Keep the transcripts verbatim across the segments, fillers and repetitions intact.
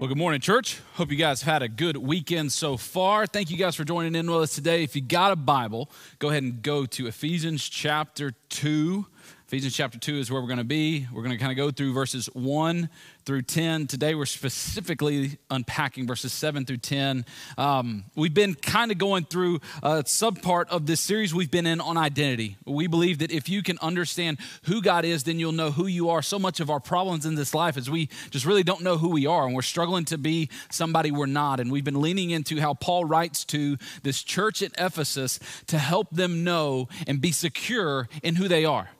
Well, good morning, church. Hope you guys had a good weekend so far. Thank you guys for joining in with us today. If you got a Bible, go ahead and go to Ephesians chapter two. Ephesians chapter two is where we're going to be. We're going to kind of go through verses one through ten. Today, we're specifically unpacking verses seven through ten. Um, we've been kind of going through a subpart of this series we've been in on identity. We believe that if you can understand who God is, then you'll know who you are. So much of our problems in this life is we just really don't know who we are, and we're struggling to be somebody we're not. And we've been leaning into how Paul writes to this church at Ephesus to help them know and be secure in who they are.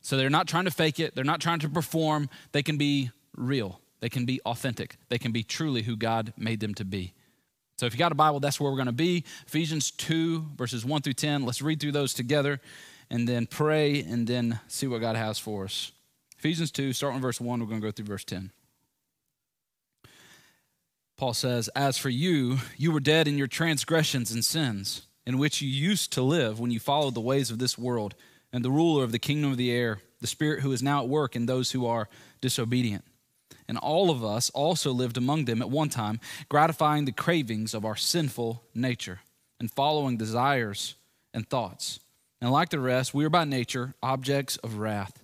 So they're not trying to fake it. They're not trying to perform. They can be real. They can be authentic. They can be truly who God made them to be. So if you got a Bible, that's where we're going to be. Ephesians two, verses one through ten. Let's read through those together and then pray and then see what God has for us. Ephesians two, starting with verse one. We're going to go through verse ten. Paul says, "As for you, you were dead in your transgressions and sins, in which you used to live when you followed the ways of this world, and the ruler of the kingdom of the air, the spirit who is now at work in those who are disobedient. And all of us also lived among them at one time, gratifying the cravings of our sinful nature and following desires and thoughts. And like the rest, we are by nature objects of wrath.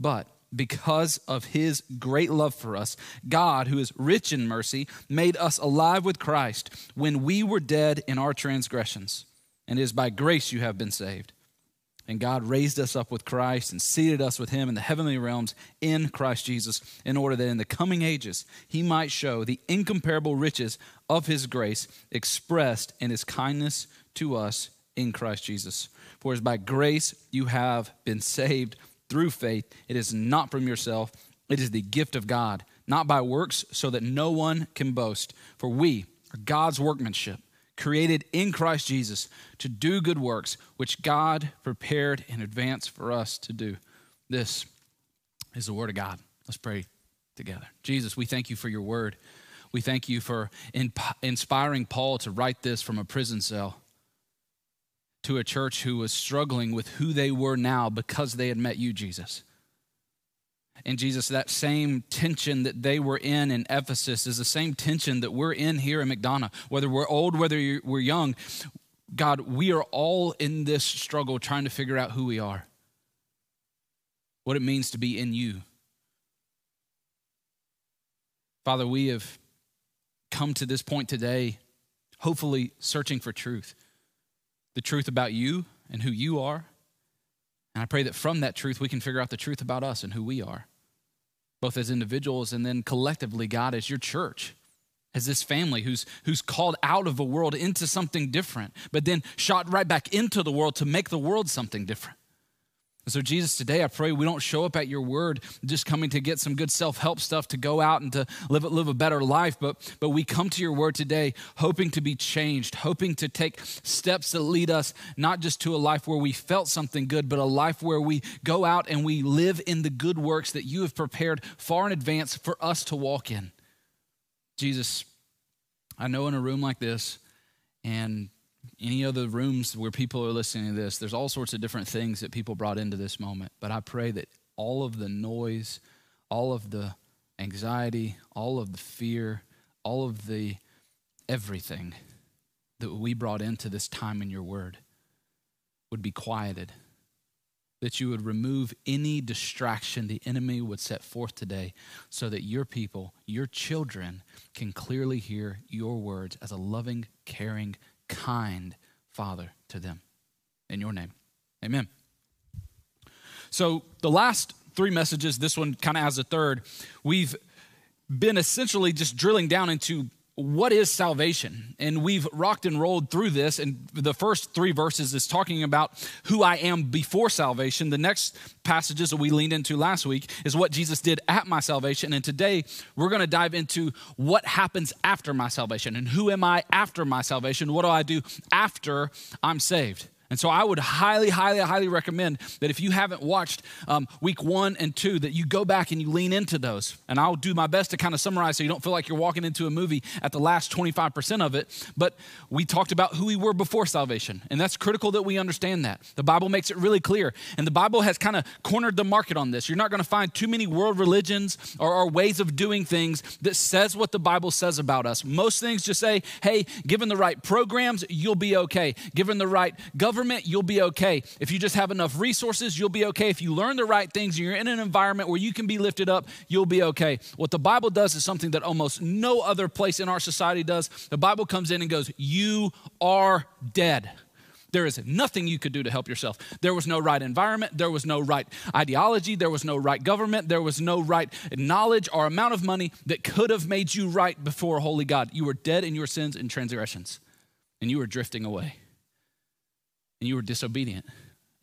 But because of his great love for us, God, who is rich in mercy, made us alive with Christ when we were dead in our transgressions. And it is by grace you have been saved. And God raised us up with Christ and seated us with him in the heavenly realms in Christ Jesus, in order that in the coming ages he might show the incomparable riches of his grace expressed in his kindness to us in Christ Jesus. For as by grace you have been saved through faith. It is not from yourself. It is the gift of God, not by works, so that no one can boast. For we are God's workmanship, created in Christ Jesus to do good works, which God prepared in advance for us to do." This is the word of God. Let's pray together. Jesus, we thank you for your word. We thank you for inspiring Paul to write this from a prison cell to a church who was struggling with who they were now because they had met you, Jesus. And Jesus, that same tension that they were in in Ephesus is the same tension that we're in here in McDonough. Whether we're old, whether we're young, God, we are all in this struggle trying to figure out who we are, what it means to be in you. Father, we have come to this point today, hopefully searching for truth, the truth about you and who you are. And I pray that from that truth, we can figure out the truth about us and who we are, both as individuals and then collectively, God, as your church, as this family who's, who's called out of a world into something different, but then shot right back into the world to make the world something different. And so Jesus, today I pray we don't show up at your word just coming to get some good self-help stuff to go out and to live, live a better life, but, but we come to your word today hoping to be changed, hoping to take steps that lead us not just to a life where we felt something good, but a life where we go out and we live in the good works that you have prepared far in advance for us to walk in. Jesus, I know in a room like this and any other rooms where people are listening to this, there's all sorts of different things that people brought into this moment. But I pray that all of the noise, all of the anxiety, all of the fear, all of the everything that we brought into this time in your word would be quieted, that you would remove any distraction the enemy would set forth today so that your people, your children, can clearly hear your words as a loving, caring, kind Father to them. In your name, amen. So the last three messages, this one kind of as a third, we've been essentially just drilling down into what is salvation? And we've rocked and rolled through this. And the first three verses is talking about who I am before salvation. The next passages that we leaned into last week is what Jesus did at my salvation. And today we're going to dive into what happens after my salvation and who am I after my salvation? What do I do after I'm saved? And so I would highly, highly, highly recommend that if you haven't watched um, week one and two, that you go back and you lean into those. And I'll do my best to kind of summarize so you don't feel like you're walking into a movie at the last twenty-five percent of it. But we talked about who we were before salvation. And that's critical that we understand that. The Bible makes it really clear. And the Bible has kind of cornered the market on this. You're not going to find too many world religions or, or ways of doing things that says what the Bible says about us. Most things just say, hey, given the right programs, you'll be okay. Given the right government, you'll be okay. If you just have enough resources, you'll be okay. If you learn the right things and you're in an environment where you can be lifted up, you'll be okay. What the Bible does is something that almost no other place in our society does. The Bible comes in and goes, you are dead. There is nothing you could do to help yourself. There was no right environment. There was no right ideology. There was no right government. There was no right knowledge or amount of money that could have made you right before holy God. You were dead in your sins and transgressions, and you were drifting away, and you were disobedient.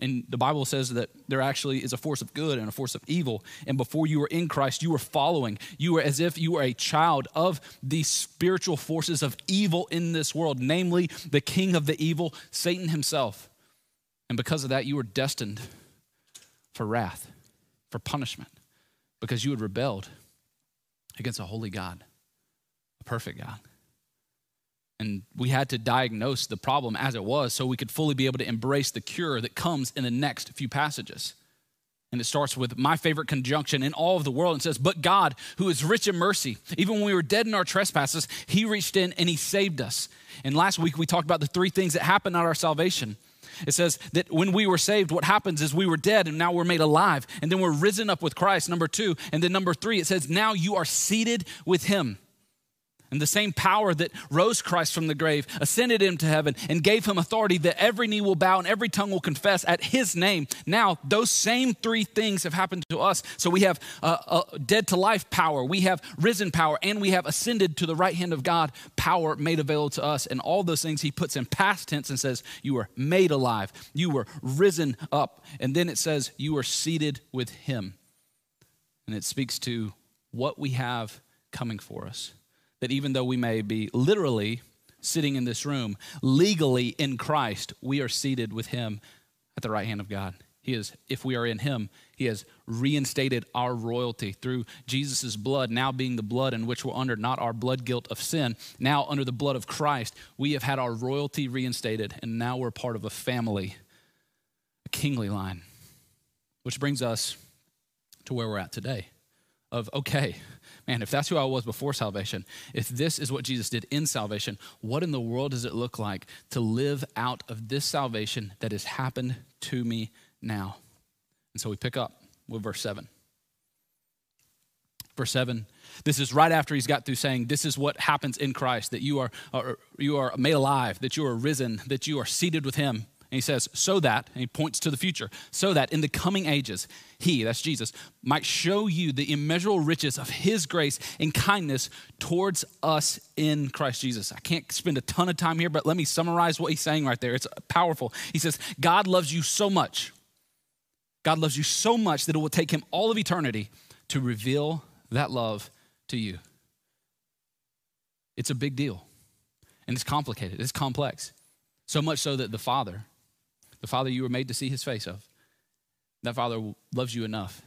And the Bible says that there actually is a force of good and a force of evil. And before you were in Christ, you were following. You were as if you were a child of the spiritual forces of evil in this world, namely the king of the evil, Satan himself. And because of that, you were destined for wrath, for punishment, because you had rebelled against a holy God, a perfect God. And we had to diagnose the problem as it was so we could fully be able to embrace the cure that comes in the next few passages. And it starts with my favorite conjunction in all of the world and says, but God, who is rich in mercy, even when we were dead in our trespasses, he reached in and he saved us. And last week we talked about the three things that happen at our salvation. It says that when we were saved, what happens is we were dead and now we're made alive. And then we're risen up with Christ, number two. And then number three, it says, now you are seated with him. And the same power that rose Christ from the grave, ascended him to heaven, and gave him authority that every knee will bow and every tongue will confess at his name. Now, those same three things have happened to us. So we have uh, uh, dead to life power, we have risen power, and we have ascended to the right hand of God, power made available to us. And all those things he puts in past tense and says, you were made alive, you were risen up. And then it says, you are seated with him. And it speaks to what we have coming for us. That even though we may be literally sitting in this room, legally in Christ, we are seated with him at the right hand of God. He is, if we are in him, he has reinstated our royalty through Jesus' blood, now being the blood in which we're under, not our blood guilt of sin. Now under the blood of Christ, we have had our royalty reinstated, and now we're part of a family, a kingly line, which brings us to where we're at today of, okay, man, if that's who I was before salvation, if this is what Jesus did in salvation, what in the world does it look like to live out of this salvation that has happened to me now? And so we pick up with verse seven. Verse seven, this is right after he's got through saying, this is what happens in Christ, that you are, are you are made alive, that you are risen, that you are seated with him. And he says, so that, and he points to the future, so that in the coming ages, he, that's Jesus, might show you the immeasurable riches of his grace and kindness towards us in Christ Jesus. I can't spend a ton of time here, but let me summarize what he's saying right there. It's powerful. He says, God loves you so much. God loves you so much that it will take him all of eternity to reveal that love to you. It's a big deal, and it's complicated. It's complex, so much so that the Father... the Father you were made to see his face of, that Father loves you enough.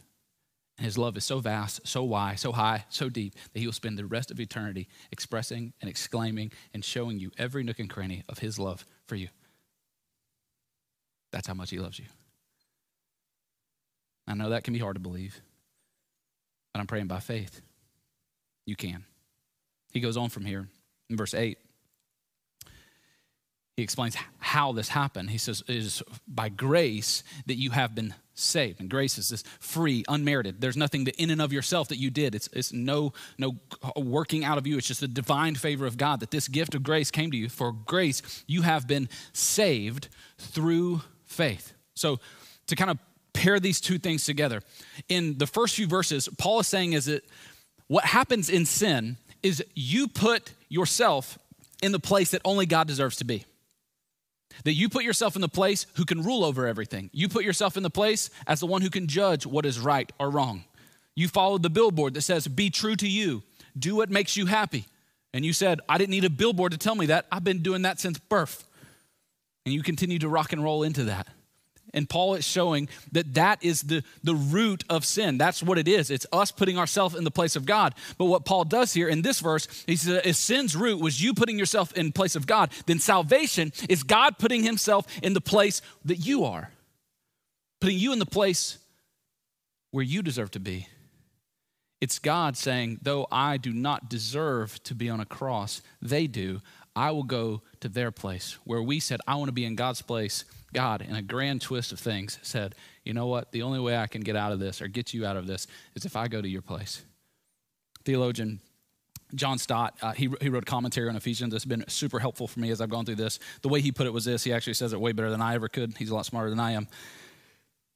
And his love is so vast, so wide, so high, so deep that he will spend the rest of eternity expressing and exclaiming and showing you every nook and cranny of his love for you. That's how much he loves you. I know that can be hard to believe, but I'm praying by faith. You can. He goes on from here in verse eight. He explains how this happened. He says, it is by grace that you have been saved. And grace is this free, unmerited. There's nothing that in and of yourself that you did. It's, it's no, no working out of you. It's just the divine favor of God that this gift of grace came to you. For grace, you have been saved through faith. So to kind of pair these two things together, in the first few verses, Paul is saying is that what happens in sin is you put yourself in the place that only God deserves to be. That you put yourself in the place who can rule over everything. You put yourself in the place as the one who can judge what is right or wrong. You followed the billboard that says, be true to you. Do what makes you happy. And you said, I didn't need a billboard to tell me that. I've been doing that since birth. And you continue to rock and roll into that. And Paul is showing that that is the, the root of sin. That's what it is. It's us putting ourselves in the place of God. But what Paul does here in this verse, he says, if sin's root was you putting yourself in place of God, then salvation is God putting himself in the place that you are. Putting you in the place where you deserve to be. It's God saying, though I do not deserve to be on a cross, they do. I will go to their place where we said, I want to be in God's place. God, in a grand twist of things, said, you know what? The only way I can get out of this or get you out of this is if I go to your place. Theologian John Stott, uh, he, he wrote commentary on Ephesians. It's been super helpful for me as I've gone through this. The way he put it was this. He actually says it way better than I ever could. He's a lot smarter than I am.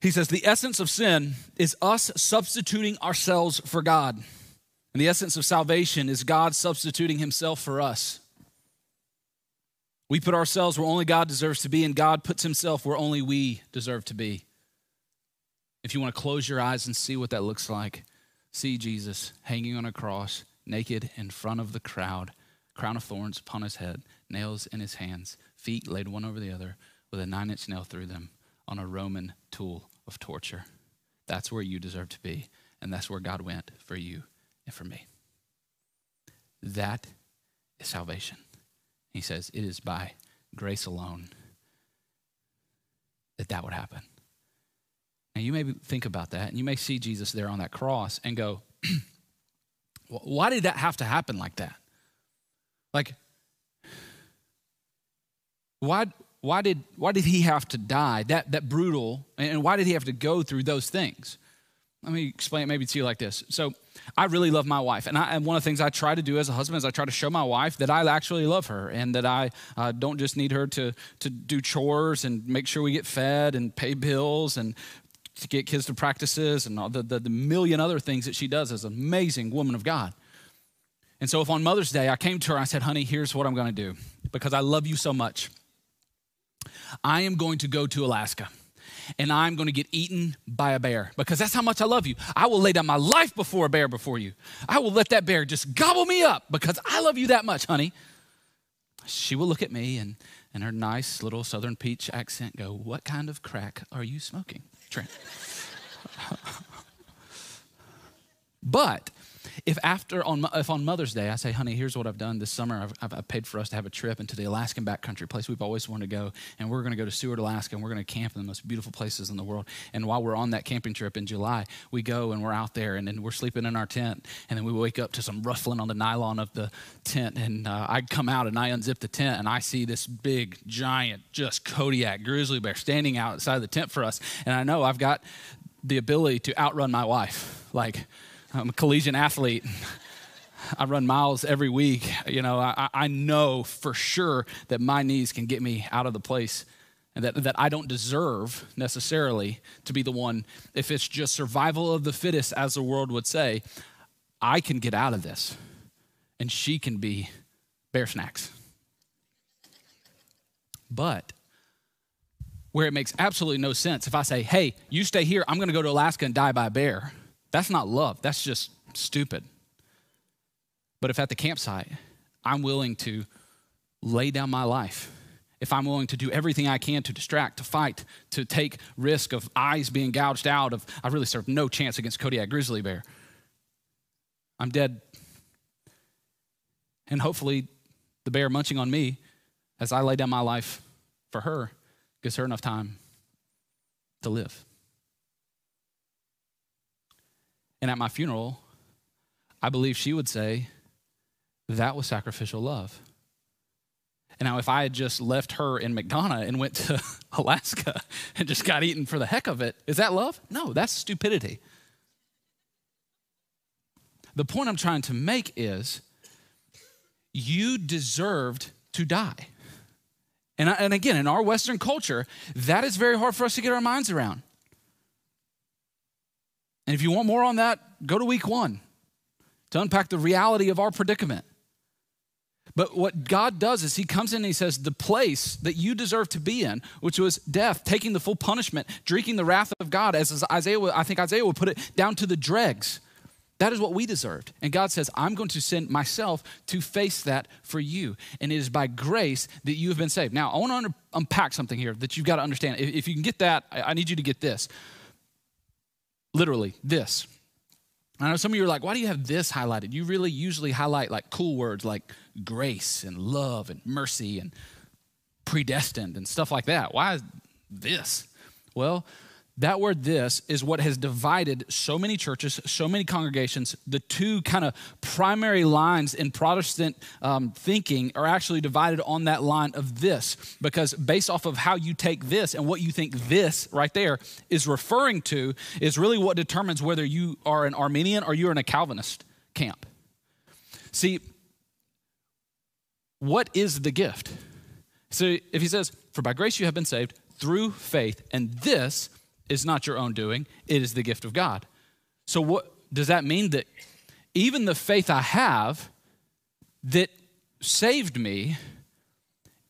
He says, the essence of sin is us substituting ourselves for God. And the essence of salvation is God substituting himself for us. We put ourselves where only God deserves to be, and God puts himself where only we deserve to be. If you want to close your eyes and see what that looks like, see Jesus hanging on a cross, naked in front of the crowd, crown of thorns upon his head, nails in his hands, feet laid one over the other with a nine-inch nail through them on a Roman tool of torture. That's where you deserve to be, and that's where God went for you and for me. That is salvation. He says, it is by grace alone that that would happen. And you may think about that, and you may see Jesus there on that cross and go, why did that have to happen like that? Like, why, why, did, why did he have to die that, that brutal, and why did he have to go through those things? Let me explain it maybe to you like this. So I really love my wife. And, I, and one of the things I try to do as a husband is I try to show my wife that I actually love her and that I uh, don't just need her to, to do chores and make sure we get fed and pay bills and to get kids to practices and all the, the, the million other things that she does as an amazing woman of God. And so if on Mother's Day I came to her, I said, honey, here's what I'm going to do because I love you so much. I am going to go to Alaska. And I'm going to get eaten by a bear because that's how much I love you. I will lay down my life before a bear before you. I will let that bear just gobble me up because I love you that much, honey. She will look at me and in her nice little Southern peach accent go, what kind of crack are you smoking, Trent? But if after on if on Mother's Day I say, honey, here's what I've done this summer. I've, I've paid for us to have a trip into the Alaskan backcountry, place we've always wanted to go, and we're going to go to Seward, Alaska, and we're going to camp in the most beautiful places in the world. And while we're on that camping trip in July, we go and we're out there, and then we're sleeping in our tent, and then we wake up to some rustling on the nylon of the tent, and uh, I come out and I unzip the tent, and I see this big, giant, just Kodiak grizzly bear standing outside the tent for us, and I know I've got the ability to outrun my wife, like. I'm a collegiate athlete. I run miles every week. You know, I, I know for sure that my knees can get me out of the place and that, that I don't deserve necessarily to be the one. If it's just survival of the fittest, as the world would say, I can get out of this and she can be bear snacks. But where it makes absolutely no sense, if I say, hey, you stay here, I'm going to go to Alaska and die by a bear. That's not love. That's just stupid. But if at the campsite, I'm willing to lay down my life, if I'm willing to do everything I can to distract, to fight, to take risk of eyes being gouged out, of I really serve no chance against Kodiak grizzly bear. I'm dead. And hopefully the bear munching on me as I lay down my life for her gives her enough time to live. And at my funeral, I believe she would say, that was sacrificial love. And now if I had just left her in McDonough and went to Alaska and just got eaten for the heck of it, is that love? No, that's stupidity. The point I'm trying to make is you deserved to die. And, I, and again, in our Western culture, that is very hard for us to get our minds around. And if you want more on that, go to week one to unpack the reality of our predicament. But what God does is he comes in and he says, the place that you deserve to be in, which was death, taking the full punishment, drinking the wrath of God, as Isaiah, I think Isaiah would put it, down to the dregs. That is what we deserved. And God says, I'm going to send myself to face that for you. And it is by grace that you have been saved. Now, I want to unpack something here that you've got to understand. If you can get that, I need you to get this. Literally, this. I know some of you are like, why do you have this highlighted? You really usually highlight like cool words like grace and love and mercy and predestined and stuff like that. Why is this? Well, that word this is what has divided so many churches, so many congregations. The two kind of primary lines in Protestant um, thinking are actually divided on that line of this, because based off of how you take this and what you think this right there is referring to is really what determines whether you are an Arminian or you're in a Calvinist camp. See, what is the gift? So if he says, for by grace you have been saved through faith, and this is not your own doing, it is the gift of God. So what does that mean? That even the faith I have that saved me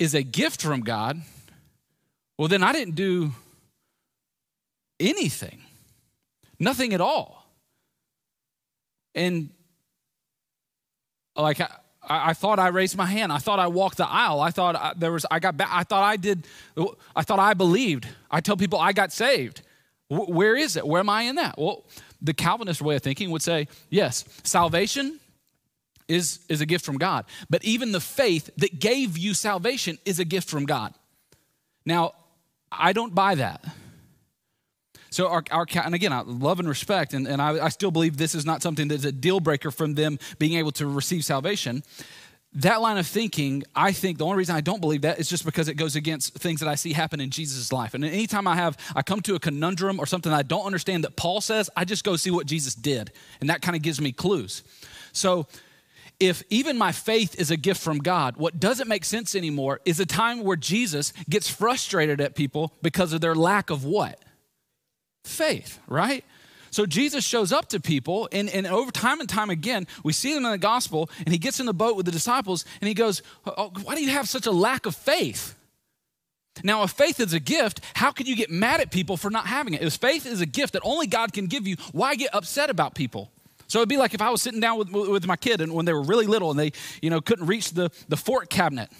is a gift from God? Well, then I didn't do anything, nothing at all. And like I, I thought I raised my hand. I thought I walked the aisle. I thought I, there was, I got back. I thought I did. I thought I believed. I tell people I got saved. Where is it? Where am I in that? Well, the Calvinist way of thinking would say, yes, salvation is, is a gift from God, but even the faith that gave you salvation is a gift from God. Now, I don't buy that. So our, our, and again, I love and respect, and, and I, I still believe this is not something that's a deal breaker from them being able to receive salvation. That line of thinking, I think the only reason I don't believe that is just because it goes against things that I see happen in Jesus' life. And anytime I have, I come to a conundrum or something I don't understand that Paul says, I just go see what Jesus did. And that kind of gives me clues. So if even my faith is a gift from God, what doesn't make sense anymore is a time where Jesus gets frustrated at people because of their lack of what? Faith, right? So Jesus shows up to people, and, and over time and time again, we see them in the gospel, and he gets in the boat with the disciples, and he goes, oh, why do you have such a lack of faith? Now, if faith is a gift, how can you get mad at people for not having it? If faith is a gift that only God can give you, why get upset about people? So it'd be like if I was sitting down with, with my kid and when they were really little and they, you know, couldn't reach the, the fork cabinet.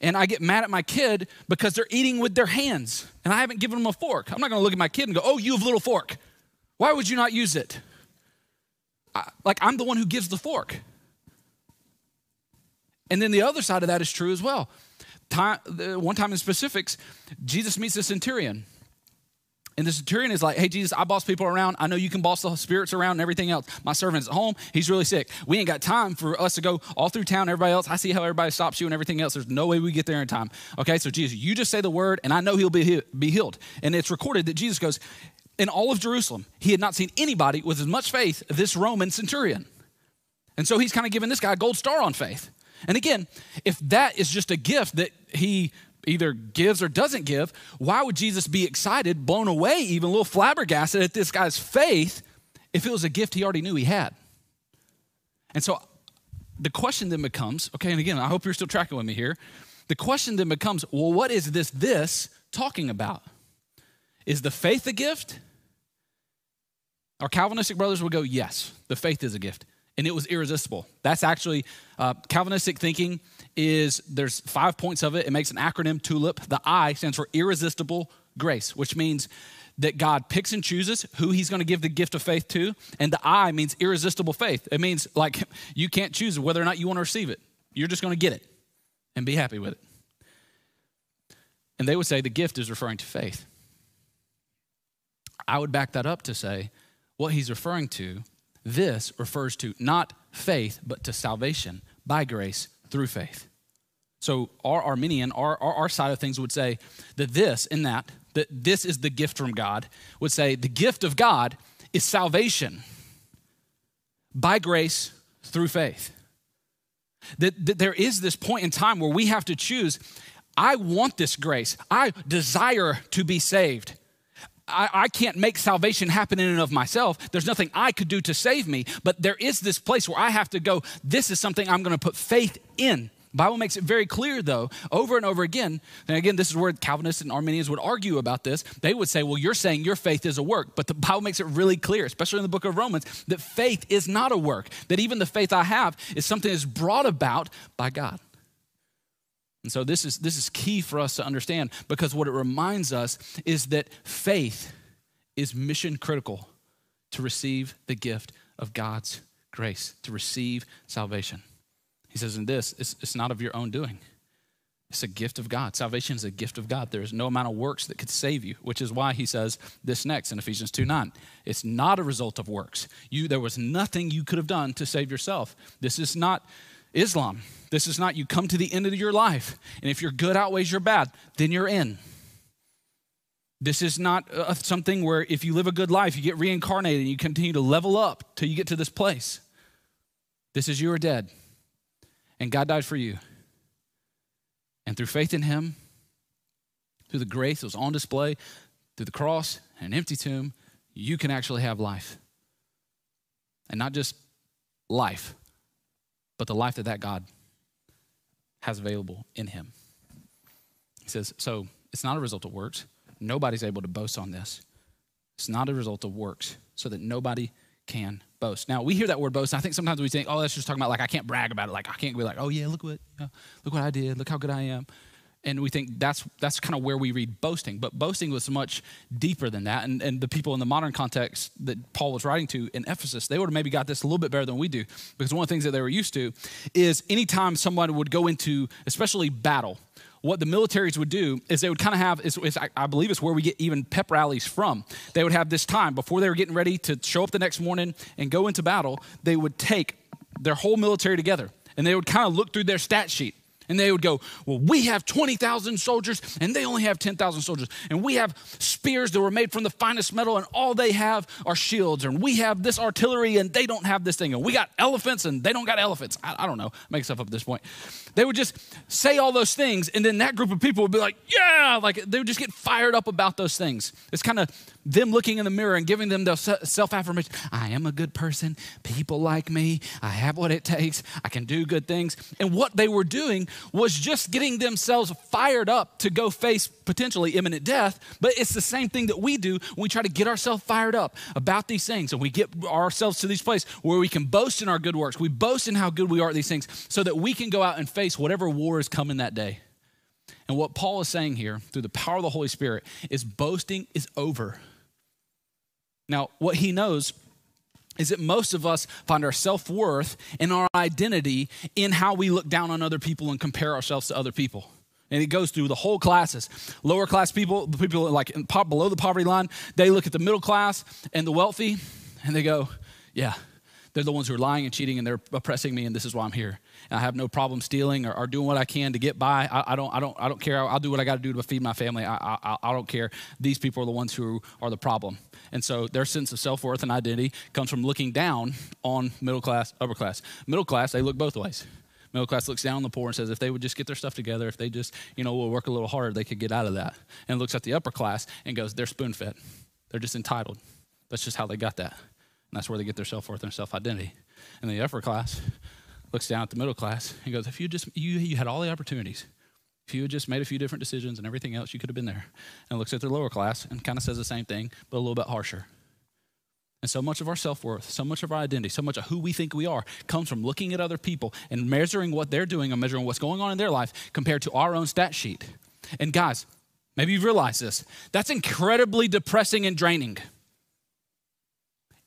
And I get mad at my kid because they're eating with their hands and I haven't given them a fork. I'm not gonna look at my kid and go, oh, you have a little fork. Why would you not use it? I, like I'm the one who gives the fork. And then the other side of that is true as well. Time, one time in specifics, Jesus meets the centurion. And the centurion is like, hey, Jesus, I boss people around. I know you can boss the spirits around and everything else. My servant's at home. He's really sick. We ain't got time for us to go all through town, everybody else. I see how everybody stops you and everything else. There's no way we get there in time. Okay, so Jesus, you just say the word, and I know he'll be be healed. And it's recorded that Jesus goes, in all of Jerusalem, he had not seen anybody with as much faith as this Roman centurion. And so he's kind of giving this guy a gold star on faith. And again, if that is just a gift that he either gives or doesn't give, why would Jesus be excited, blown away, even a little flabbergasted at this guy's faith if it was a gift he already knew he had? And so the question then becomes, okay, and again, I hope you're still tracking with me here. The question then becomes, well, what is this this talking about? Is the faith a gift? Our Calvinistic brothers would go, yes, the faith is a gift. And it was irresistible. That's actually uh, Calvinistic thinking is there's five points of it. It makes an acronym, TULIP. The I stands for irresistible grace, which means that God picks and chooses who he's going to give the gift of faith to. And the I means irresistible faith. It means like you can't choose whether or not you want to receive it. You're just going to get it and be happy with it. And they would say the gift is referring to faith. I would back that up to say what he's referring to, this refers to not faith, but to salvation by grace through faith. So our Arminian, our, our, our side of things would say that this and that, that this is the gift from God, would say the gift of God is salvation by grace through faith. That, that there is this point in time where we have to choose, I want this grace. I desire to be saved. I, I can't make salvation happen in and of myself. There's nothing I could do to save me, but there is this place where I have to go, this is something I'm gonna put faith in. The Bible makes it very clear, though, over and over again, and again, this is where Calvinists and Arminians would argue about this. They would say, well, you're saying your faith is a work, but the Bible makes it really clear, especially in the book of Romans, that faith is not a work, that even the faith I have is something that's brought about by God. And so this is, this is key for us to understand, because what it reminds us is that faith is mission critical to receive the gift of God's grace, to receive salvation. He says in this, it's, it's not of your own doing. It's a gift of God. Salvation is a gift of God. There is no amount of works that could save you, which is why he says this next in Ephesians two nine. It's not a result of works. You, there was nothing you could have done to save yourself. This is not Islam. This is not you come to the end of your life, and if your good outweighs your bad, then you're in. This is not uh, something where if you live a good life, you get reincarnated and you continue to level up till you get to this place. This is you are dead, and God died for you. And through faith in him, through the grace that was on display, through the cross and an empty tomb, you can actually have life. And not just life, but the life that that God has available in him. He says, so it's not a result of works. Nobody's able to boast on this. It's not a result of works, so that nobody can boast. Now, we hear that word boast, and I think sometimes we think, oh, that's just talking about, like, I can't brag about it. Like, I can't be like, oh, yeah, look what, uh, look what I did. Look how good I am. And we think that's that's kind of where we read boasting. But boasting was much deeper than that. And, and the people in the modern context that Paul was writing to in Ephesus, they would have maybe got this a little bit better than we do, because one of the things that they were used to is anytime someone would go into, especially battle, what the militaries would do is they would kind of have, it's, it's, I, I believe it's where we get even pep rallies from. They would have this time before they were getting ready to show up the next morning and go into battle. They would take their whole military together, and they would kind of look through their stat sheet. And they would go, well, we have twenty thousand soldiers, and they only have ten thousand soldiers. And we have spears that were made from the finest metal, and all they have are shields. And we have this artillery, and they don't have this thing. And we got elephants, and they don't got elephants. I, I don't know. Make stuff up at this point. They would just say all those things, and then that group of people would be like, yeah! Like, they would just get fired up about those things. It's kind of them looking in the mirror and giving them the self-affirmation. I am a good person. People like me. I have what it takes. I can do good things. And what they were doing was just getting themselves fired up to go face potentially imminent death. But it's the same thing that we do when we try to get ourselves fired up about these things, and we get ourselves to these places where we can boast in our good works. We boast in how good we are at these things so that we can go out and face whatever war is coming that day. And what Paul is saying here through the power of the Holy Spirit is boasting is over. Now, what he knows is that most of us find our self-worth and our identity in how we look down on other people and compare ourselves to other people. And it goes through the whole classes. Lower class people, the people like in pop, below the poverty line, they look at the middle class and the wealthy, and they go, yeah, they're the ones who are lying and cheating, and they're oppressing me, and this is why I'm here. And I have no problem stealing or, or doing what I can to get by. I, I, don't, I, don't, I don't care. I'll do what I got to do to feed my family. I, I, I don't care. These people are the ones who are the problem. And so their sense of self-worth and identity comes from looking down on middle class, upper class. Middle class, they look both ways. Middle class looks down on the poor and says, if they would just get their stuff together, if they just, you know, will work a little harder, they could get out of that. And looks at the upper class and goes, they're spoon-fed. They're just entitled. That's just how they got that. And that's where they get their self-worth and their self-identity. And the upper class looks down at the middle class and goes, if you just, you, you had all the opportunities. If you had just made a few different decisions and everything else, you could have been there. And looks at their lower class and kind of says the same thing, but a little bit harsher. And so much of our self-worth, so much of our identity, so much of who we think we are comes from looking at other people and measuring what they're doing and measuring what's going on in their life compared to our own stat sheet. And guys, maybe you've realized this. That's incredibly depressing and draining.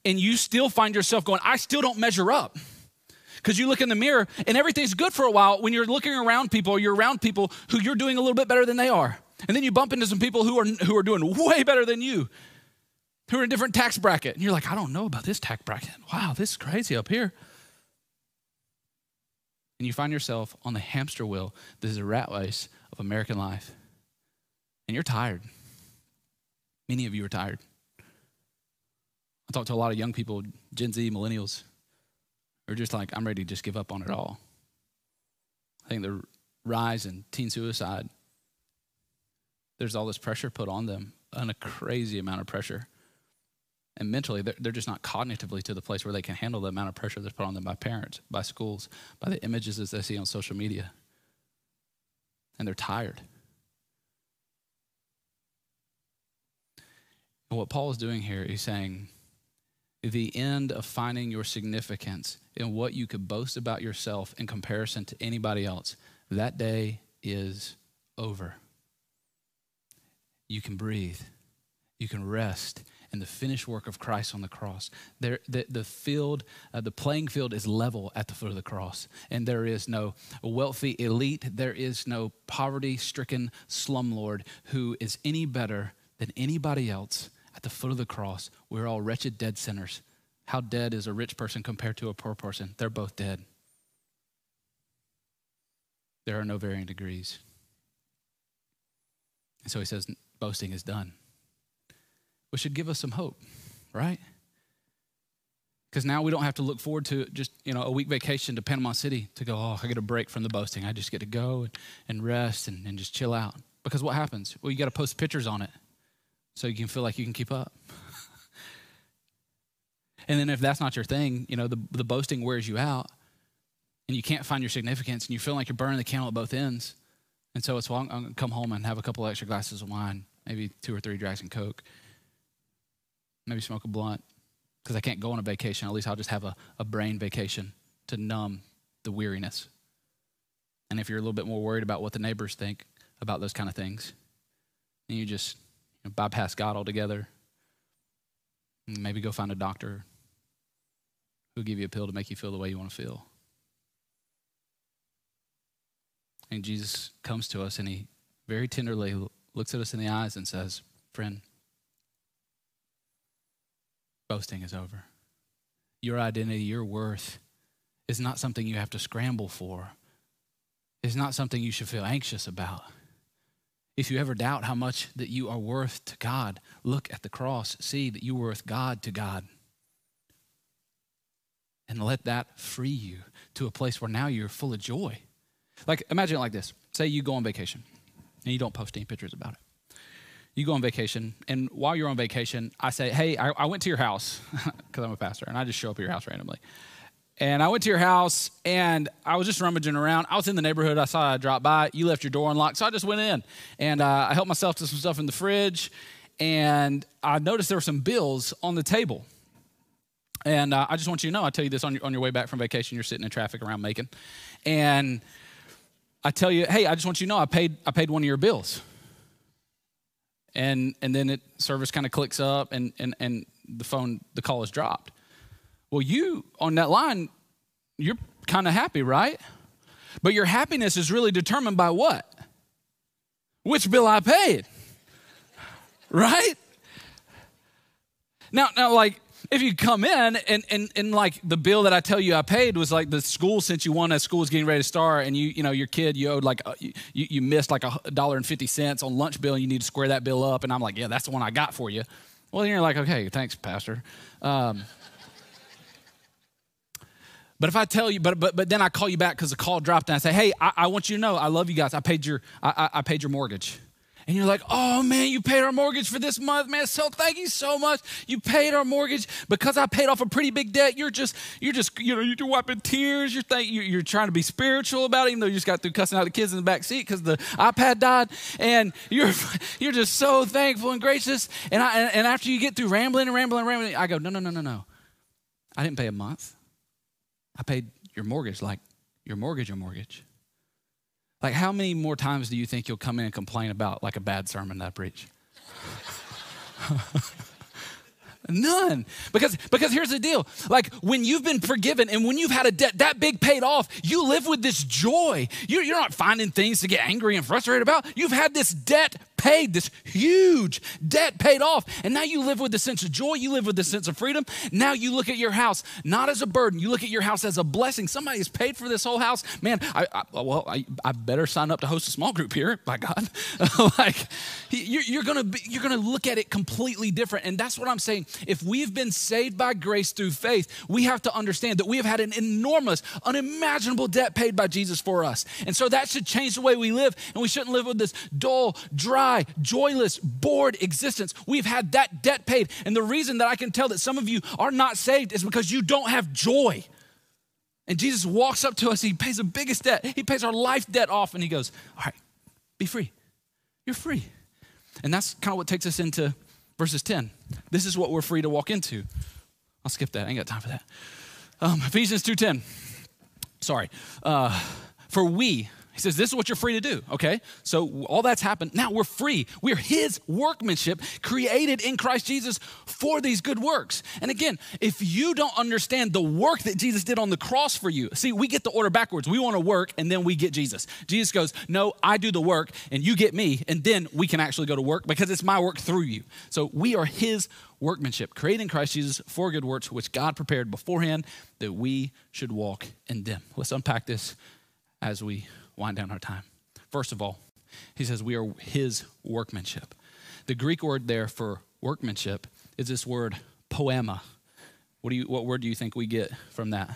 And you still find yourself going, I still don't measure up. Because you look in the mirror and everything's good for a while when you're looking around people, you're around people who you're doing a little bit better than they are. And then you bump into some people who are who are doing way better than you, who are in a different tax bracket. And you're like, I don't know about this tax bracket. Wow, this is crazy up here. And you find yourself on the hamster wheel. This is a rat race of American life. And you're tired. Many of you are tired. I talk to a lot of young people, Gen Z, millennials, or just like, I'm ready to just give up on it all. I think the rise in teen suicide, there's all this pressure put on them, and a crazy amount of pressure. And mentally, they're, they're just not cognitively to the place where they can handle the amount of pressure that's put on them by parents, by schools, by the images that they see on social media. and they're tired. And what Paul is doing here, he's saying the end of finding your significance in what you could boast about yourself in comparison to anybody else, that day is over. You can breathe. You can rest in the finished work of Christ on the cross. There, the, the field, uh, the playing field is level at the foot of the cross. And there is no wealthy elite. There is no poverty-stricken slumlord who is any better than anybody else at the foot of the cross. We're all wretched, dead sinners. How dead is a rich person compared to a poor person? They're both dead. There are no varying degrees. And so he says, boasting is done. Which should give us some hope, right? Because now we don't have to look forward to just, you know, a week vacation to Panama City to go, oh, I get a break from the boasting. I just get to go and, and rest and, and just chill out. Because what happens? Well, you got to post pictures on it so you can feel like you can keep up. And then if that's not your thing, you know, the, the boasting wears you out and you can't find your significance and you feel like you're burning the candle at both ends. And so it's, well, I'm, I'm going to come home and have a couple extra glasses of wine, maybe two or three drags and Coke. Maybe smoke a blunt because I can't go on a vacation. At least I'll just have a, a brain vacation to numb the weariness. And if you're a little bit more worried about what the neighbors think about those kind of things, and you just you know, bypass God altogether, and maybe go find a doctor who'll give you a pill to make you feel the way you want to feel. And Jesus comes to us and he very tenderly looks at us in the eyes and says, friend, boasting is over. Your identity, your worth is not something you have to scramble for. It's not something you should feel anxious about. If you ever doubt how much that you are worth to God, look at the cross, see that you are worth God to God. And let that free you to a place where now you're full of joy. Like, imagine it like this. Say you go on vacation and you don't post any pictures about it. You go on vacation, and while you're on vacation, I say, hey, I, I went to your house, because I'm a pastor, and I just show up at your house randomly. And I went to your house, and I was just rummaging around. I was in the neighborhood. I saw I dropped by. You left your door unlocked, so I just went in. And uh, I helped myself to some stuff in the fridge, and I noticed there were some bills on the table. And uh, I just want you to know, I tell you this on your, on your way back from vacation. You're sitting in traffic around Macon. And I tell you, hey, I just want you to know I paid, I paid one of your bills. And and then it service kind of clicks up and, and, and the phone, the call is dropped. Well, you on that line, you're kind of happy, right? But your happiness is really determined by what? Which bill I paid, right? Now, now, like, if you come in and, and, and like the bill that I tell you I paid was like the school sent you one as school was getting ready to start and you, you know, your kid, you owed like, a, you, you missed like a dollar and fifty cents on lunch bill and you need to square that bill up. And I'm like, yeah, that's the one I got for you. Well, then you're like, okay, thanks, Pastor. Um, but if I tell you, but, but, but then I call you back cause the call dropped and I say, hey, I, I want you to know, I love you guys. I paid your, I, I, I paid your mortgage. And you're like, oh, man, you paid our mortgage for this month, man. So thank you so much. You paid our mortgage because I paid off a pretty big debt. You're just, you're just, you know, you're wiping tears. You're thank, you're, you're trying to be spiritual about it, even though you just got through cussing out the kids in the back seat because the iPad died. And you're, you're just so thankful and gracious. And I, and, and after you get through rambling and rambling and rambling, I go, no, no, no, no, no. I didn't pay a month. I paid your mortgage, like your mortgage, your mortgage. Like, how many more times do you think you'll come in and complain about like a bad sermon that I preach? None. Because, because here's the deal. Like, when you've been forgiven and when you've had a debt that big paid off, you live with this joy. You, you're not finding things to get angry and frustrated about. You've had this debt paid, this huge debt paid off. And now you live with a sense of joy. You live with a sense of freedom. Now you look at your house, not as a burden. You look at your house as a blessing. Somebody has paid for this whole house. Man, I, I well, I, I better sign up to host a small group here, by God. Like, you, you're gonna be, you're gonna look at it completely different. And that's what I'm saying. If we've been saved by grace through faith, we have to understand that we have had an enormous, unimaginable debt paid by Jesus for us. And so that should change the way we live. And we shouldn't live with this dull, dry, joyless, bored existence. We've had that debt paid. And the reason that I can tell that some of you are not saved is because you don't have joy. And Jesus walks up to us. He pays the biggest debt. He pays our life debt off. And he goes, all right, Be free. You're free. And that's kind of what takes us into verses ten. This is what we're free to walk into. I'll skip that. I ain't got time for that. Um, Ephesians two ten. Sorry. Uh, for we... He says, this is what you're free to do, okay? So all that's happened. Now we're free. We're his workmanship created in Christ Jesus for these good works. And again, if you don't understand the work that Jesus did on the cross for you, see, we get the order backwards. We want to work and then we get Jesus. Jesus goes, no, I do the work and you get me. And then we can actually go to work because it's my work through you. So we are his workmanship created in Christ Jesus for good works, which God prepared beforehand that we should walk in them. Let's unpack this as we wind down our time. First of all, he says we are his workmanship. The Greek word there for workmanship is this word poema. What do you? What word do you think we get from that?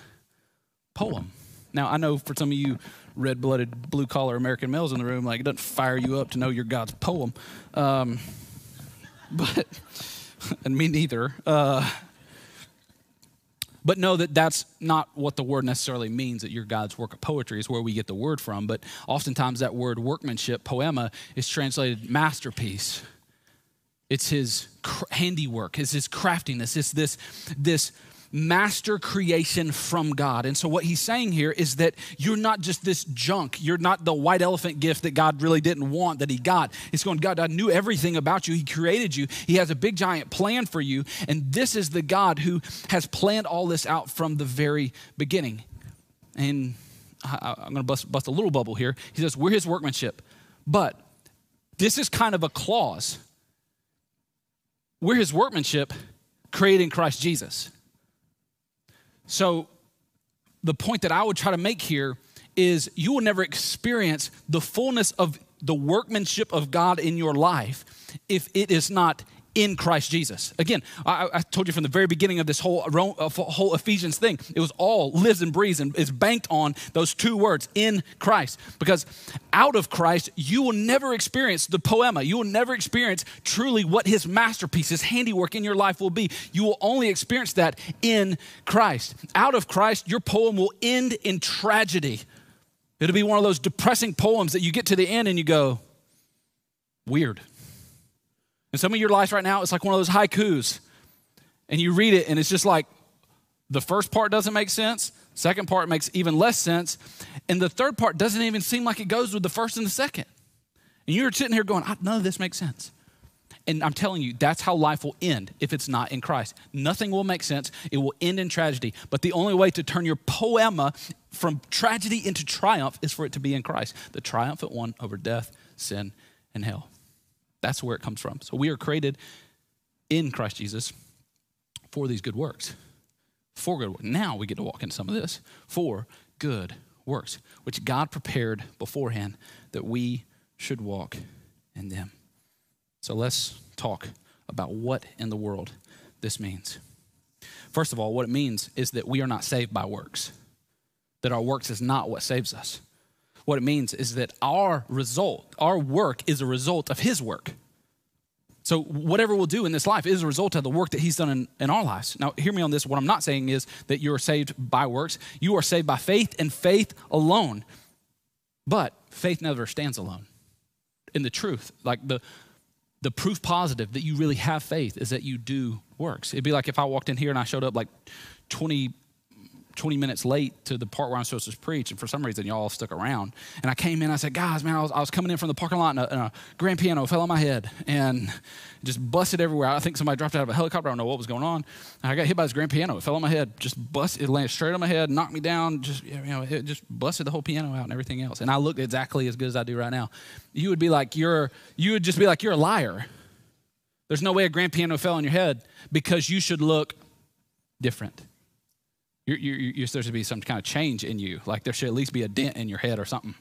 Poem. Now, I know for some of you red-blooded, blue-collar American males in the room, like it doesn't fire you up to know you're God's poem. Um, but, and me neither. Uh, But know that that's not what the word necessarily means, that you're God's work of poetry is where we get the word from. But oftentimes that word workmanship, poema, is translated masterpiece. It's his handiwork. It's his craftiness. It's this, this master creation from God. And so what he's saying here is that you're not just this junk. You're not the white elephant gift that God really didn't want that he got. It's going, God, I knew everything about you. He created you. He has a big giant plan for you. And this is the God who has planned all this out from the very beginning. And I, I'm going to bust, bust a little bubble here. He says, we're his workmanship. But this is kind of a clause. We're his workmanship created in Christ Jesus. So the point that I would try to make here is you will never experience the fullness of the workmanship of God in your life if it is not in Christ Jesus. Again, I, I told you from the very beginning of this whole, whole Ephesians thing, it was all lives and breathes and is banked on those two words, in Christ. Because out of Christ, you will never experience the poema. You will never experience truly what his masterpiece, his handiwork in your life will be. You will only experience that in Christ. Out of Christ, your poem will end in tragedy. It'll be one of those depressing poems that you get to the end and you go, weird. And some of your life right now, it's like one of those haikus. And you read it, and it's just like the first part doesn't make sense. Second part makes even less sense. And the third part doesn't even seem like it goes with the first and the second. And you're sitting here going, none of this makes sense. And I'm telling you, that's how life will end if it's not in Christ. Nothing will make sense. It will end in tragedy. But the only way to turn your poema from tragedy into triumph is for it to be in Christ. The triumphant one over death, sin, and hell. That's where it comes from. So we are created in Christ Jesus for these good works. For good works. Now we get to walk into some of this. For good works, which God prepared beforehand that we should walk in them. So let's talk about what in the world this means. First of all, what it means is that we are not saved by works. That our works is not what saves us. What it means is that our result, our work is a result of his work. So whatever we'll do in this life is a result of the work that he's done in, in our lives. Now, hear me on this. What I'm not saying is that you are saved by works. You are saved by faith and faith alone. But faith never stands alone. In the truth, like the, the proof positive that you really have faith is that you do works. It'd be like if I walked in here and I showed up like twenty minutes late to the part where I'm supposed to preach, and for some reason y'all stuck around. And I came in, I said, guys, man, I was, I was coming in from the parking lot and a, and a grand piano fell on my head and just busted everywhere. I think somebody dropped out of a helicopter. I don't know what was going on. And I got hit by this grand piano. It fell on my head, just busted, it landed straight on my head, knocked me down, just, you know, it just busted the whole piano out and everything else. And I looked exactly as good as I do right now. You would be like, you're, you would just be like, you're a liar. There's no way a grand piano fell on your head because you should look different. You're, you're, you're supposed to be some kind of change in you. Like there should at least be a dent in your head or something.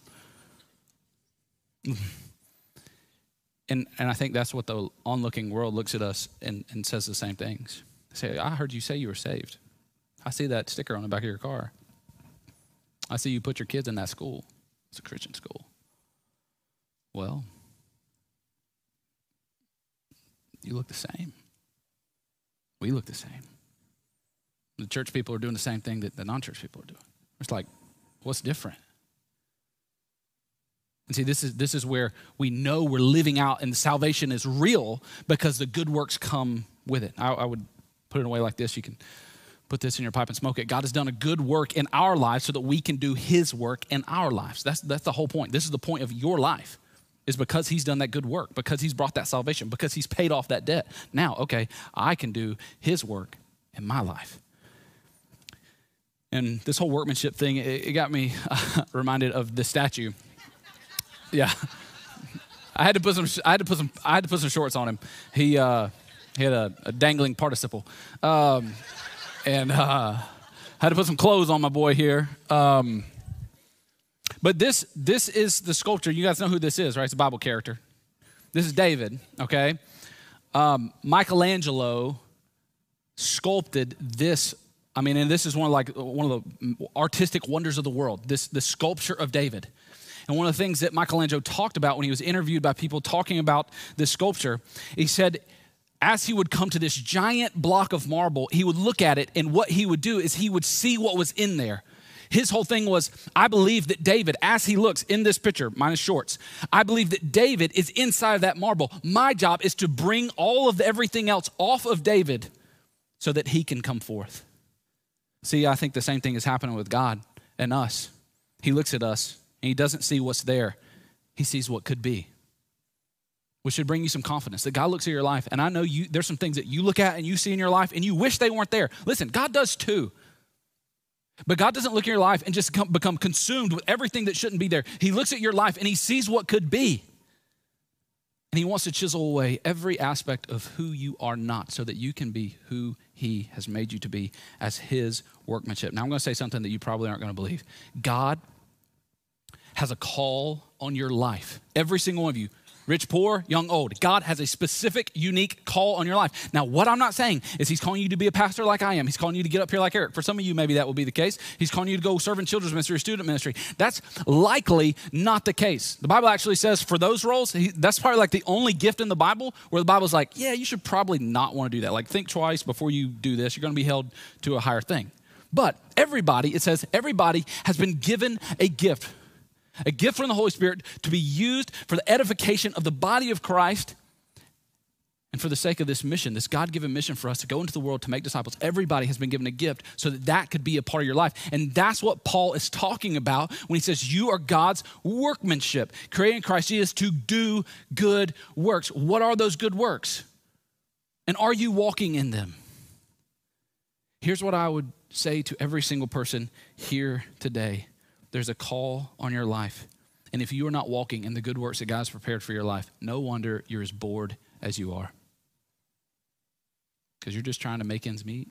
And, and I think that's what the onlooking world looks at us and, and says the same things. They say, I heard you say you were saved. I see that sticker on the back of your car. I see you put your kids in that school. It's a Christian school. Well, you look the same. We look the same. The church people are doing the same thing that the non-church people are doing. It's like, what's different? And see, this is this is where we know we're living out and the salvation is real because the good works come with it. I, I would put it away like this. You can put this in your pipe and smoke it. God has done a good work in our lives so that we can do his work in our lives. That's, that's the whole point. This is the point of your life, is because he's done that good work, because he's brought that salvation, because he's paid off that debt. Now, okay, I can do his work in my life. And this whole workmanship thing, it, it got me uh, reminded of this statue. Yeah, I had to put some. I had to put some. I had to put some shorts on him. He uh, he had a, a dangling participle, um, and uh, had to put some clothes on my boy here. Um, but this this is the sculpture. You guys know who this is, right? It's a Bible character. This is David. Okay, um, Michelangelo sculpted this. I mean, and this is one of like one of the artistic wonders of the world. This the sculpture of David. And one of the things that Michelangelo talked about when he was interviewed by people talking about this sculpture, he said, as he would come to this giant block of marble, he would look at it, and what he would do is he would see what was in there. His whole thing was, I believe that David, as he looks in this picture, minus shorts, I believe that David is inside of that marble. My job is to bring all of the, everything else off of David so that he can come forth. See, I think the same thing is happening with God and us. He looks at us. And he doesn't see what's there. He sees what could be. Which should bring you some confidence that God looks at your life. And I know you. There's some things that you look at and you see in your life and you wish they weren't there. Listen, God does too. But God doesn't look at your life and just come, become consumed with everything that shouldn't be there. He looks at your life and he sees what could be. And he wants to chisel away every aspect of who you are not so that you can be who he has made you to be as his workmanship. Now I'm going to say something that you probably aren't going to believe. God has a call on your life. Every single one of you, rich, poor, young, old. God has a specific, unique call on your life. Now, what I'm not saying is he's calling you to be a pastor like I am. He's calling you to get up here like Eric. For some of you, maybe that will be the case. He's calling you to go serve in children's ministry or student ministry. That's likely not the case. The Bible actually says for those roles, that's probably like the only gift in the Bible where the Bible's like, yeah, you should probably not want to do that. Like think twice before you do this. You're going to be held to a higher thing. But everybody, it says everybody has been given a gift. A gift from the Holy Spirit to be used for the edification of the body of Christ and for the sake of this mission, this God-given mission for us to go into the world to make disciples. Everybody has been given a gift so that that could be a part of your life. And that's what Paul is talking about when he says you are God's workmanship, created in Christ Jesus to do good works. What are those good works? And are you walking in them? Here's what I would say to every single person here today. There's a call on your life. And if you are not walking in the good works that God's prepared for your life, no wonder you're as bored as you are. Because you're just trying to make ends meet.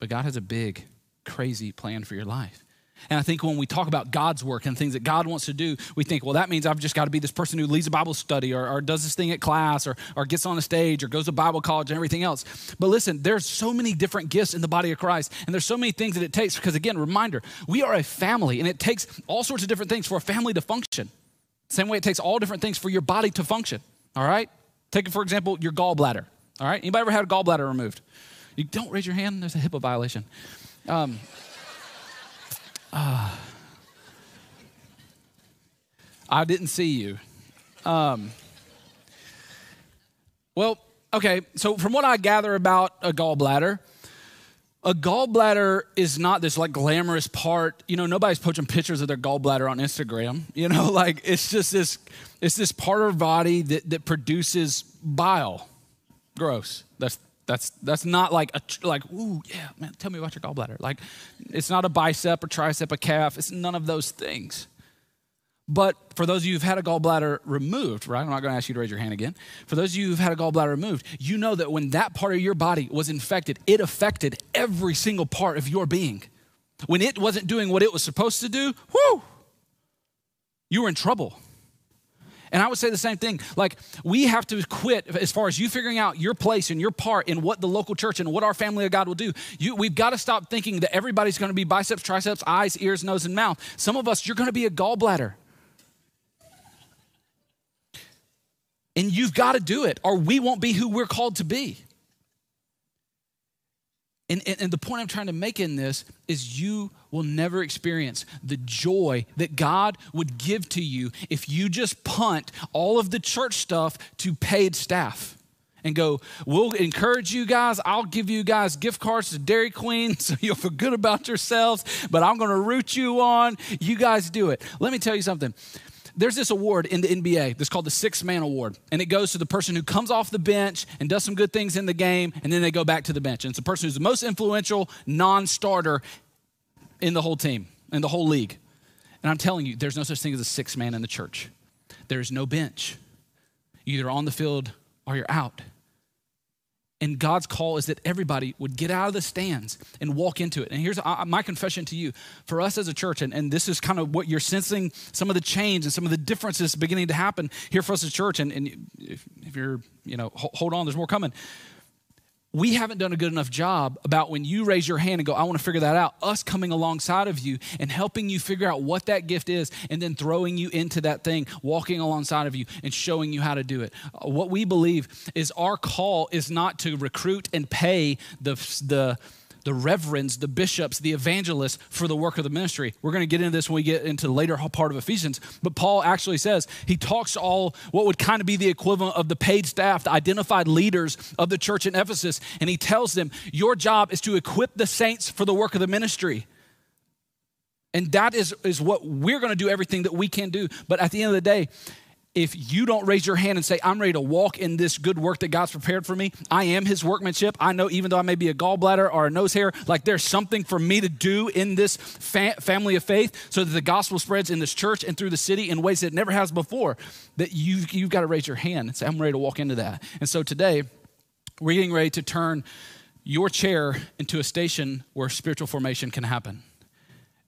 But God has a big, crazy plan for your life. And I think when we talk about God's work and things that God wants to do, we think, well, that means I've just got to be this person who leads a Bible study or, or does this thing at class or, or gets on a stage or goes to Bible college and everything else. But listen, there's so many different gifts in the body of Christ, and there's so many things that it takes because, again, reminder, we are a family, and it takes all sorts of different things for a family to function. Same way it takes all different things for your body to function, all right? Take, for example, your gallbladder, all right? Anybody ever had a gallbladder removed? You don't raise your hand. There's a HIPAA violation. Um Uh, I didn't see you. Um, well, okay, so from what I gather about a gallbladder, a gallbladder is not this like glamorous part. You know, nobody's posting pictures of their gallbladder on Instagram. You know, like it's just this, it's this part of our body that, that produces bile. Gross. That's That's that's not like, a, like ooh, yeah, man, tell me about your gallbladder. Like, it's not a bicep or tricep, a calf. It's none of those things. But for those of you who've had a gallbladder removed, right? I'm not going to ask you to raise your hand again. For those of you who've had a gallbladder removed, you know that when that part of your body was infected, it affected every single part of your being. When it wasn't doing what it was supposed to do, whoo, you were in trouble. And I would say the same thing. Like, we have to quit as far as you figuring out your place and your part in what the local church and what our family of God will do. You, we've got to stop thinking that everybody's going to be biceps, triceps, eyes, ears, nose, and mouth. Some of us, you're going to be a gallbladder. And you've got to do it, or we won't be who we're called to be. And, and, and the point I'm trying to make in this is you will never experience the joy that God would give to you if you just punt all of the church stuff to paid staff and go, we'll encourage you guys. I'll give you guys gift cards to Dairy Queen so you'll feel good about yourselves, but I'm going to root you on. You guys do it. Let me tell you something. There's this award in the N B A that's called the Sixth Man Award, and it goes to the person who comes off the bench and does some good things in the game, and then they go back to the bench. And it's the person who's the most influential non-starter in the whole team, in the whole league. And I'm telling you, there's no such thing as a sixth man in the church. There's no bench. You're either on the field or you're out. And God's call is that everybody would get out of the stands and walk into it. And here's my confession to you. For us as a church, and, and this is kind of what you're sensing, some of the change and some of the differences beginning to happen here for us as a church. And, and if, if you're, you know, hold on, there's more coming. We haven't done a good enough job about when you raise your hand and go, I want to figure that out, us coming alongside of you and helping you figure out what that gift is and then throwing you into that thing, walking alongside of you and showing you how to do it. What we believe is our call is not to recruit and pay the, the, the reverends, the bishops, the evangelists for the work of the ministry. We're going to get into this when we get into the later part of Ephesians, but Paul actually says, he talks all what would kind of be the equivalent of the paid staff, the identified leaders of the church in Ephesus, and he tells them, your job is to equip the saints for the work of the ministry. And that is, is what we're going to do everything that we can do, but at the end of the day, if you don't raise your hand and say, I'm ready to walk in this good work that God's prepared for me, I am his workmanship. I know even though I may be a gallbladder or a nose hair, like there's something for me to do in this fa- family of faith so that the gospel spreads in this church and through the city in ways that it never has before, that you've, you've got to raise your hand and say, I'm ready to walk into that. And so today, we're getting ready to turn your chair into a station where spiritual formation can happen.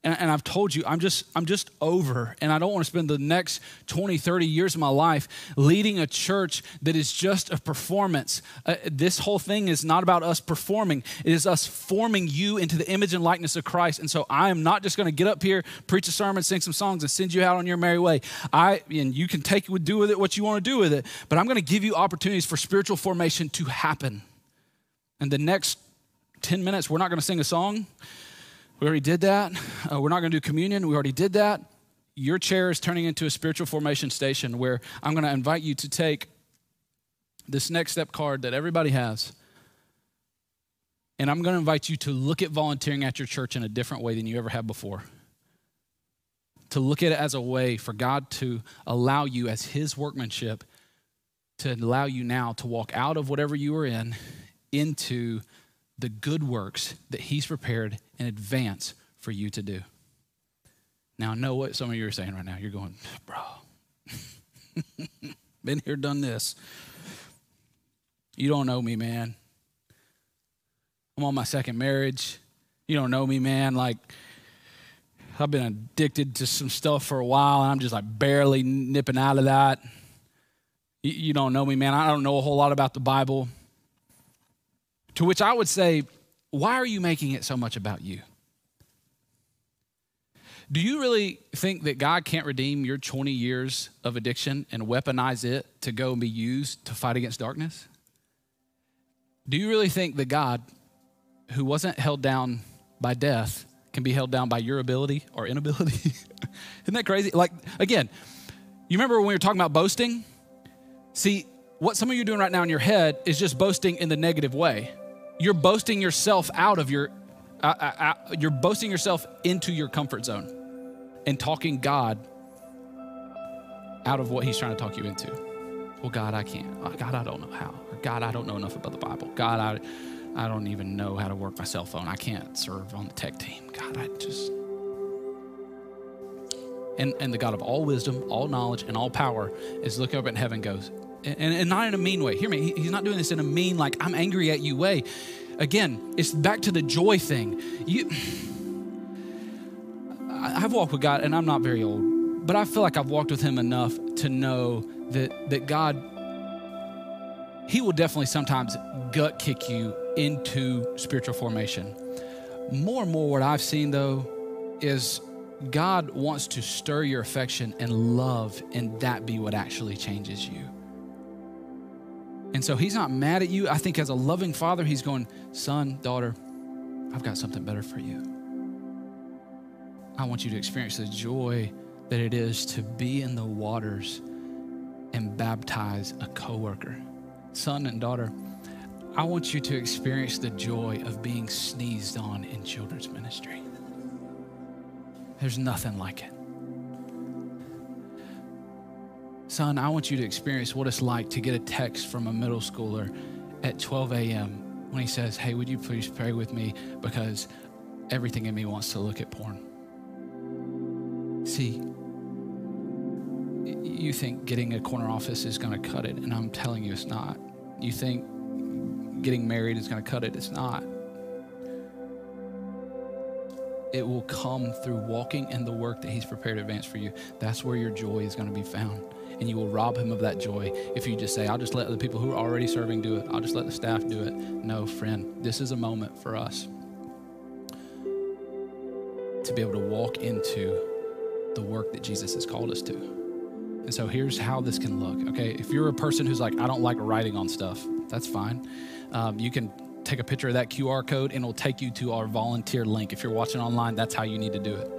And I've told you, I'm just I'm just over, and I don't want to spend the next twenty, thirty years of my life leading a church that is just a performance. Uh, this whole thing is not about us performing. It is us forming you into the image and likeness of Christ. And so I am not just going to get up here, preach a sermon, sing some songs, and send you out on your merry way. I and you can take it, do with it what you want to do with it, but I'm going to give you opportunities for spiritual formation to happen. And the next ten minutes, we're not going to sing a song. We already did that. Uh, we're not going to do communion. We already did that. Your chair is turning into a spiritual formation station where I'm going to invite you to take this next step card that everybody has. And I'm going to invite you to look at volunteering at your church in a different way than you ever have before. To look at it as a way for God to allow you as his workmanship to allow you now to walk out of whatever you are in into the good works that he's prepared in advance for you to do. Now, I know what some of you are saying right now. You're going, bro, been here, done this. You don't know me, man. I'm on my second marriage. You don't know me, man. Like, I've been addicted to some stuff for a while, and I'm just like barely nipping out of that. You don't know me, man. I don't know a whole lot about the Bible. To which I would say, why are you making it so much about you? Do you really think that God can't redeem your twenty years of addiction and weaponize it to go and be used to fight against darkness? Do you really think that God, who wasn't held down by death, can be held down by your ability or inability? Isn't that crazy? Like, again, you remember when we were talking about boasting? See, what some of you are doing right now in your head is just boasting in the negative way. You're boasting yourself out of your, uh, uh, uh, you're boasting yourself into your comfort zone and talking God out of what he's trying to talk you into. Well, God, I can't. Oh, God, I don't know how. Or, God, I don't know enough about the Bible. God, I, I don't even know how to work my cell phone. I can't serve on the tech team. God, I just... And, and the God of all wisdom, all knowledge, and all power is looking up at heaven and goes, And, and not in a mean way. Hear me, he's not doing this in a mean, like, I'm angry at you way. Again, it's back to the joy thing. You, I've walked with God, and I'm not very old, but I feel like I've walked with him enough to know that, that God, he will definitely sometimes gut kick you into spiritual formation. More and more what I've seen, though, is God wants to stir your affection and love, and that be what actually changes you. And so he's not mad at you. I think as a loving father, he's going, son, daughter, I've got something better for you. I want you to experience the joy that it is to be in the waters and baptize a coworker. Son and daughter, I want you to experience the joy of being sneezed on in children's ministry. There's nothing like it. Son, I want you to experience what it's like to get a text from a middle schooler at twelve a.m. when he says, hey, would you please pray with me because everything in me wants to look at porn. See, you think getting a corner office is going to cut it, and I'm telling you it's not. You think getting married is going to cut it, it's not. It will come through walking in the work that he's prepared to advance for you. That's where your joy is going to be found. And you will rob him of that joy if you just say, I'll just let the people who are already serving do it. I'll just let the staff do it. No, friend, this is a moment for us to be able to walk into the work that Jesus has called us to. And so here's how this can look, okay? If you're a person who's like, I don't like writing on stuff, that's fine. Um, you can take a picture of that Q R code and it'll take you to our volunteer link. If you're watching online, that's how you need to do it.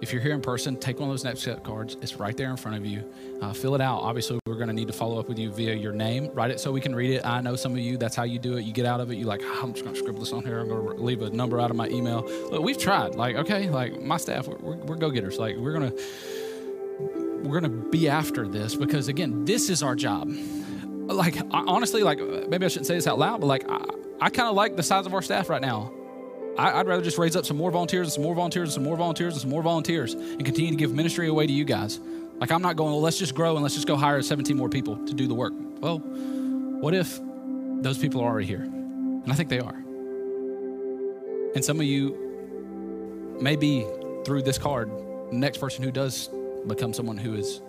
If you're here in person, take one of those next step cards. It's right there in front of you. Uh, fill it out. Obviously, we're going to need to follow up with you via your name. Write it so we can read it. I know some of you, that's how you do it. You get out of it. You're like, oh, I'm just going to scribble this on here. I'm going to leave a number out of my email. Look, we've tried. Like, okay, like my staff, we're, we're, we're go-getters. Like, we're going to we're going to be after this because, again, this is our job. Like, I, honestly, like maybe I shouldn't say this out loud, but like I, I kind of like the size of our staff right now. I'd rather just raise up some more volunteers and some more volunteers and some more volunteers and some more volunteers and continue to give ministry away to you guys. Like I'm not going, well, let's just grow and let's just go hire seventeen more people to do the work. Well, what if those people are already here? And I think they are. And some of you may be through this card, the next person who does become someone who is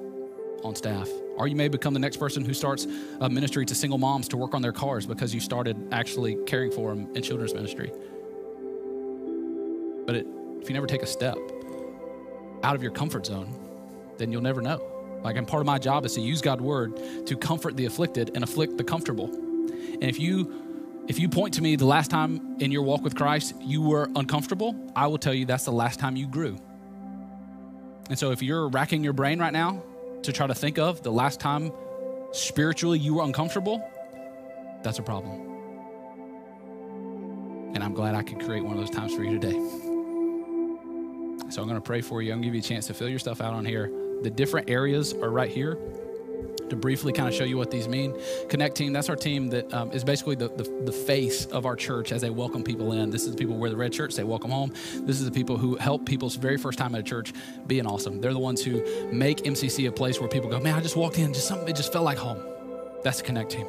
on staff. Or you may become the next person who starts a ministry to single moms to work on their cars because you started actually caring for them in children's ministry. But it, if you never take a step out of your comfort zone, then you'll never know. Like, and part of my job is to use God's word to comfort the afflicted and afflict the comfortable. And if you if you point to me the last time in your walk with Christ you were uncomfortable, I will tell you that's the last time you grew. And so if you're racking your brain right now to try to think of the last time spiritually you were uncomfortable, that's a problem. And I'm glad I could create one of those times for you today. So I'm gonna pray for you. I'm gonna give you a chance to fill your stuff out on here. The different areas are right here to briefly kind of show you what these mean. Connect team, that's our team that um, is basically the, the, the face of our church as they welcome people in. This is the people who wear the red shirts, they welcome home. This is the people who help people's very first time at a church being awesome. They're the ones who make M C C a place where people go, man, I just walked in, just something, it just felt like home. That's the Connect team.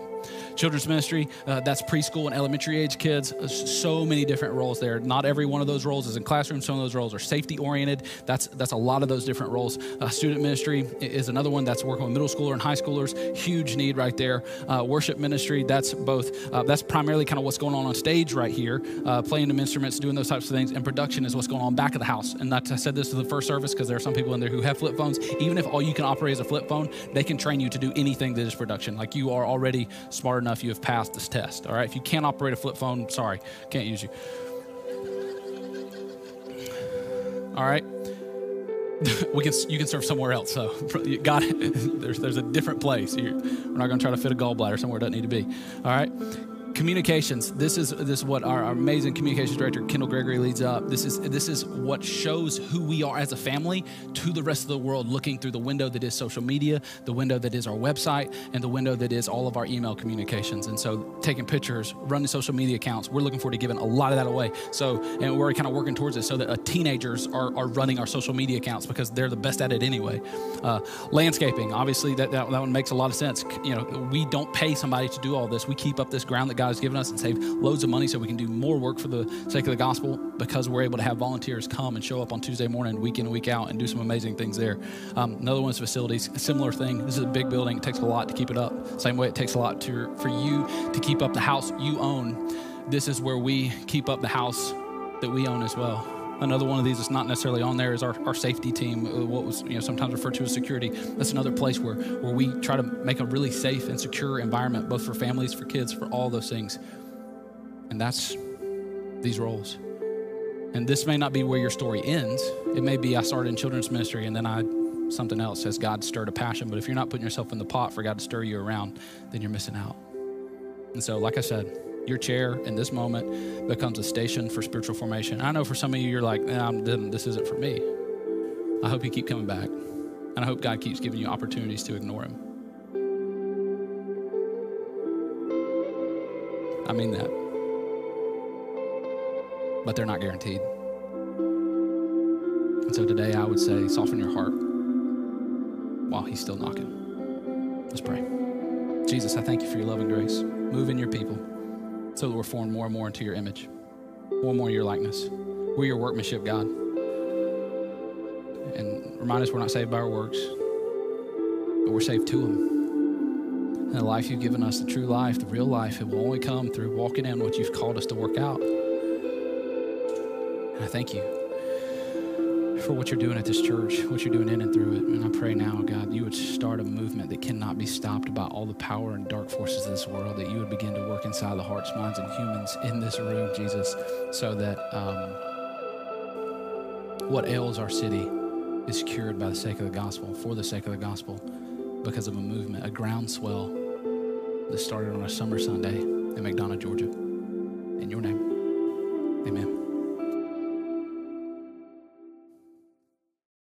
Children's ministry, uh, that's preschool and elementary age kids. So many different roles there. Not every one of those roles is in classrooms. Some of those roles are safety oriented. That's that's a lot of those different roles. Uh, student ministry is another one that's working with middle schooler and high schoolers. Huge need right there. Uh, worship ministry, that's both. Uh, that's primarily kind of what's going on on stage right here, uh, playing the instruments, doing those types of things. And production is what's going on back of the house. And that's, I said this to the first service because there are some people in there who have flip phones. Even if all you can operate is a flip phone, they can train you to do anything that is production. Like you are already smart enough, you have passed this test, all right? If you can't operate a flip phone, sorry, can't use you. All right? we can, you can serve somewhere else, so you got it. there's, there's a different place. You're, we're not gonna try to fit a gallbladder somewhere it doesn't need to be, all right? Communications, this is this is what our, our amazing communications director, Kendall Gregory, leads up. This is this is what shows who we are as a family to the rest of the world, looking through the window that is social media, the window that is our website, and the window that is all of our email communications. And so taking pictures, running social media accounts, we're looking forward to giving a lot of that away. So, and we're kind of working towards it so that uh, teenagers are, are running our social media accounts because they're the best at it anyway. Uh, landscaping, obviously that, that, that one makes a lot of sense. You know, we don't pay somebody to do all this. We keep up this ground that God has given us and save loads of money so we can do more work for the sake of the gospel because we're able to have volunteers come and show up on Tuesday morning, week in and week out, and do some amazing things there. Um, another one is facilities, a similar thing. This is a big building. It takes a lot to keep it up. Same way it takes a lot to, for you to keep up the house you own. This is where we keep up the house that we own as well. Another one of these that's not necessarily on there is our, our safety team, what was you know sometimes referred to as security. That's another place where, where we try to make a really safe and secure environment, both for families, for kids, for all those things. And that's these roles. And this may not be where your story ends. It may be I started in children's ministry and then I something else says God stirred a passion. But if you're not putting yourself in the pot for God to stir you around, then you're missing out. And so, like I said, your chair in this moment becomes a station for spiritual formation. I know for some of you, you're like, nah, this isn't for me. I hope you keep coming back. And I hope God keeps giving you opportunities to ignore him. I mean that. But they're not guaranteed. And so today I would say, soften your heart while he's still knocking. Let's pray. Jesus, I thank you for your love and grace. Move in your people so that we're formed more and more into your image, more and more your likeness. We're your workmanship, God. And remind us we're not saved by our works, but we're saved to him. And the life you've given us, the true life, the real life, it will only come through walking in what you've called us to work out. And I thank you for what you're doing at this church, what you're doing in and through it. And I pray now, God, you would start a movement that cannot be stopped by all the power and dark forces of this world, that you would begin to work inside the hearts, minds, and humans in this room, Jesus, so that um, what ails our city is cured by the sake of the gospel, for the sake of the gospel, because of a movement, a groundswell that started on a summer Sunday in McDonough, Georgia. In your name, amen.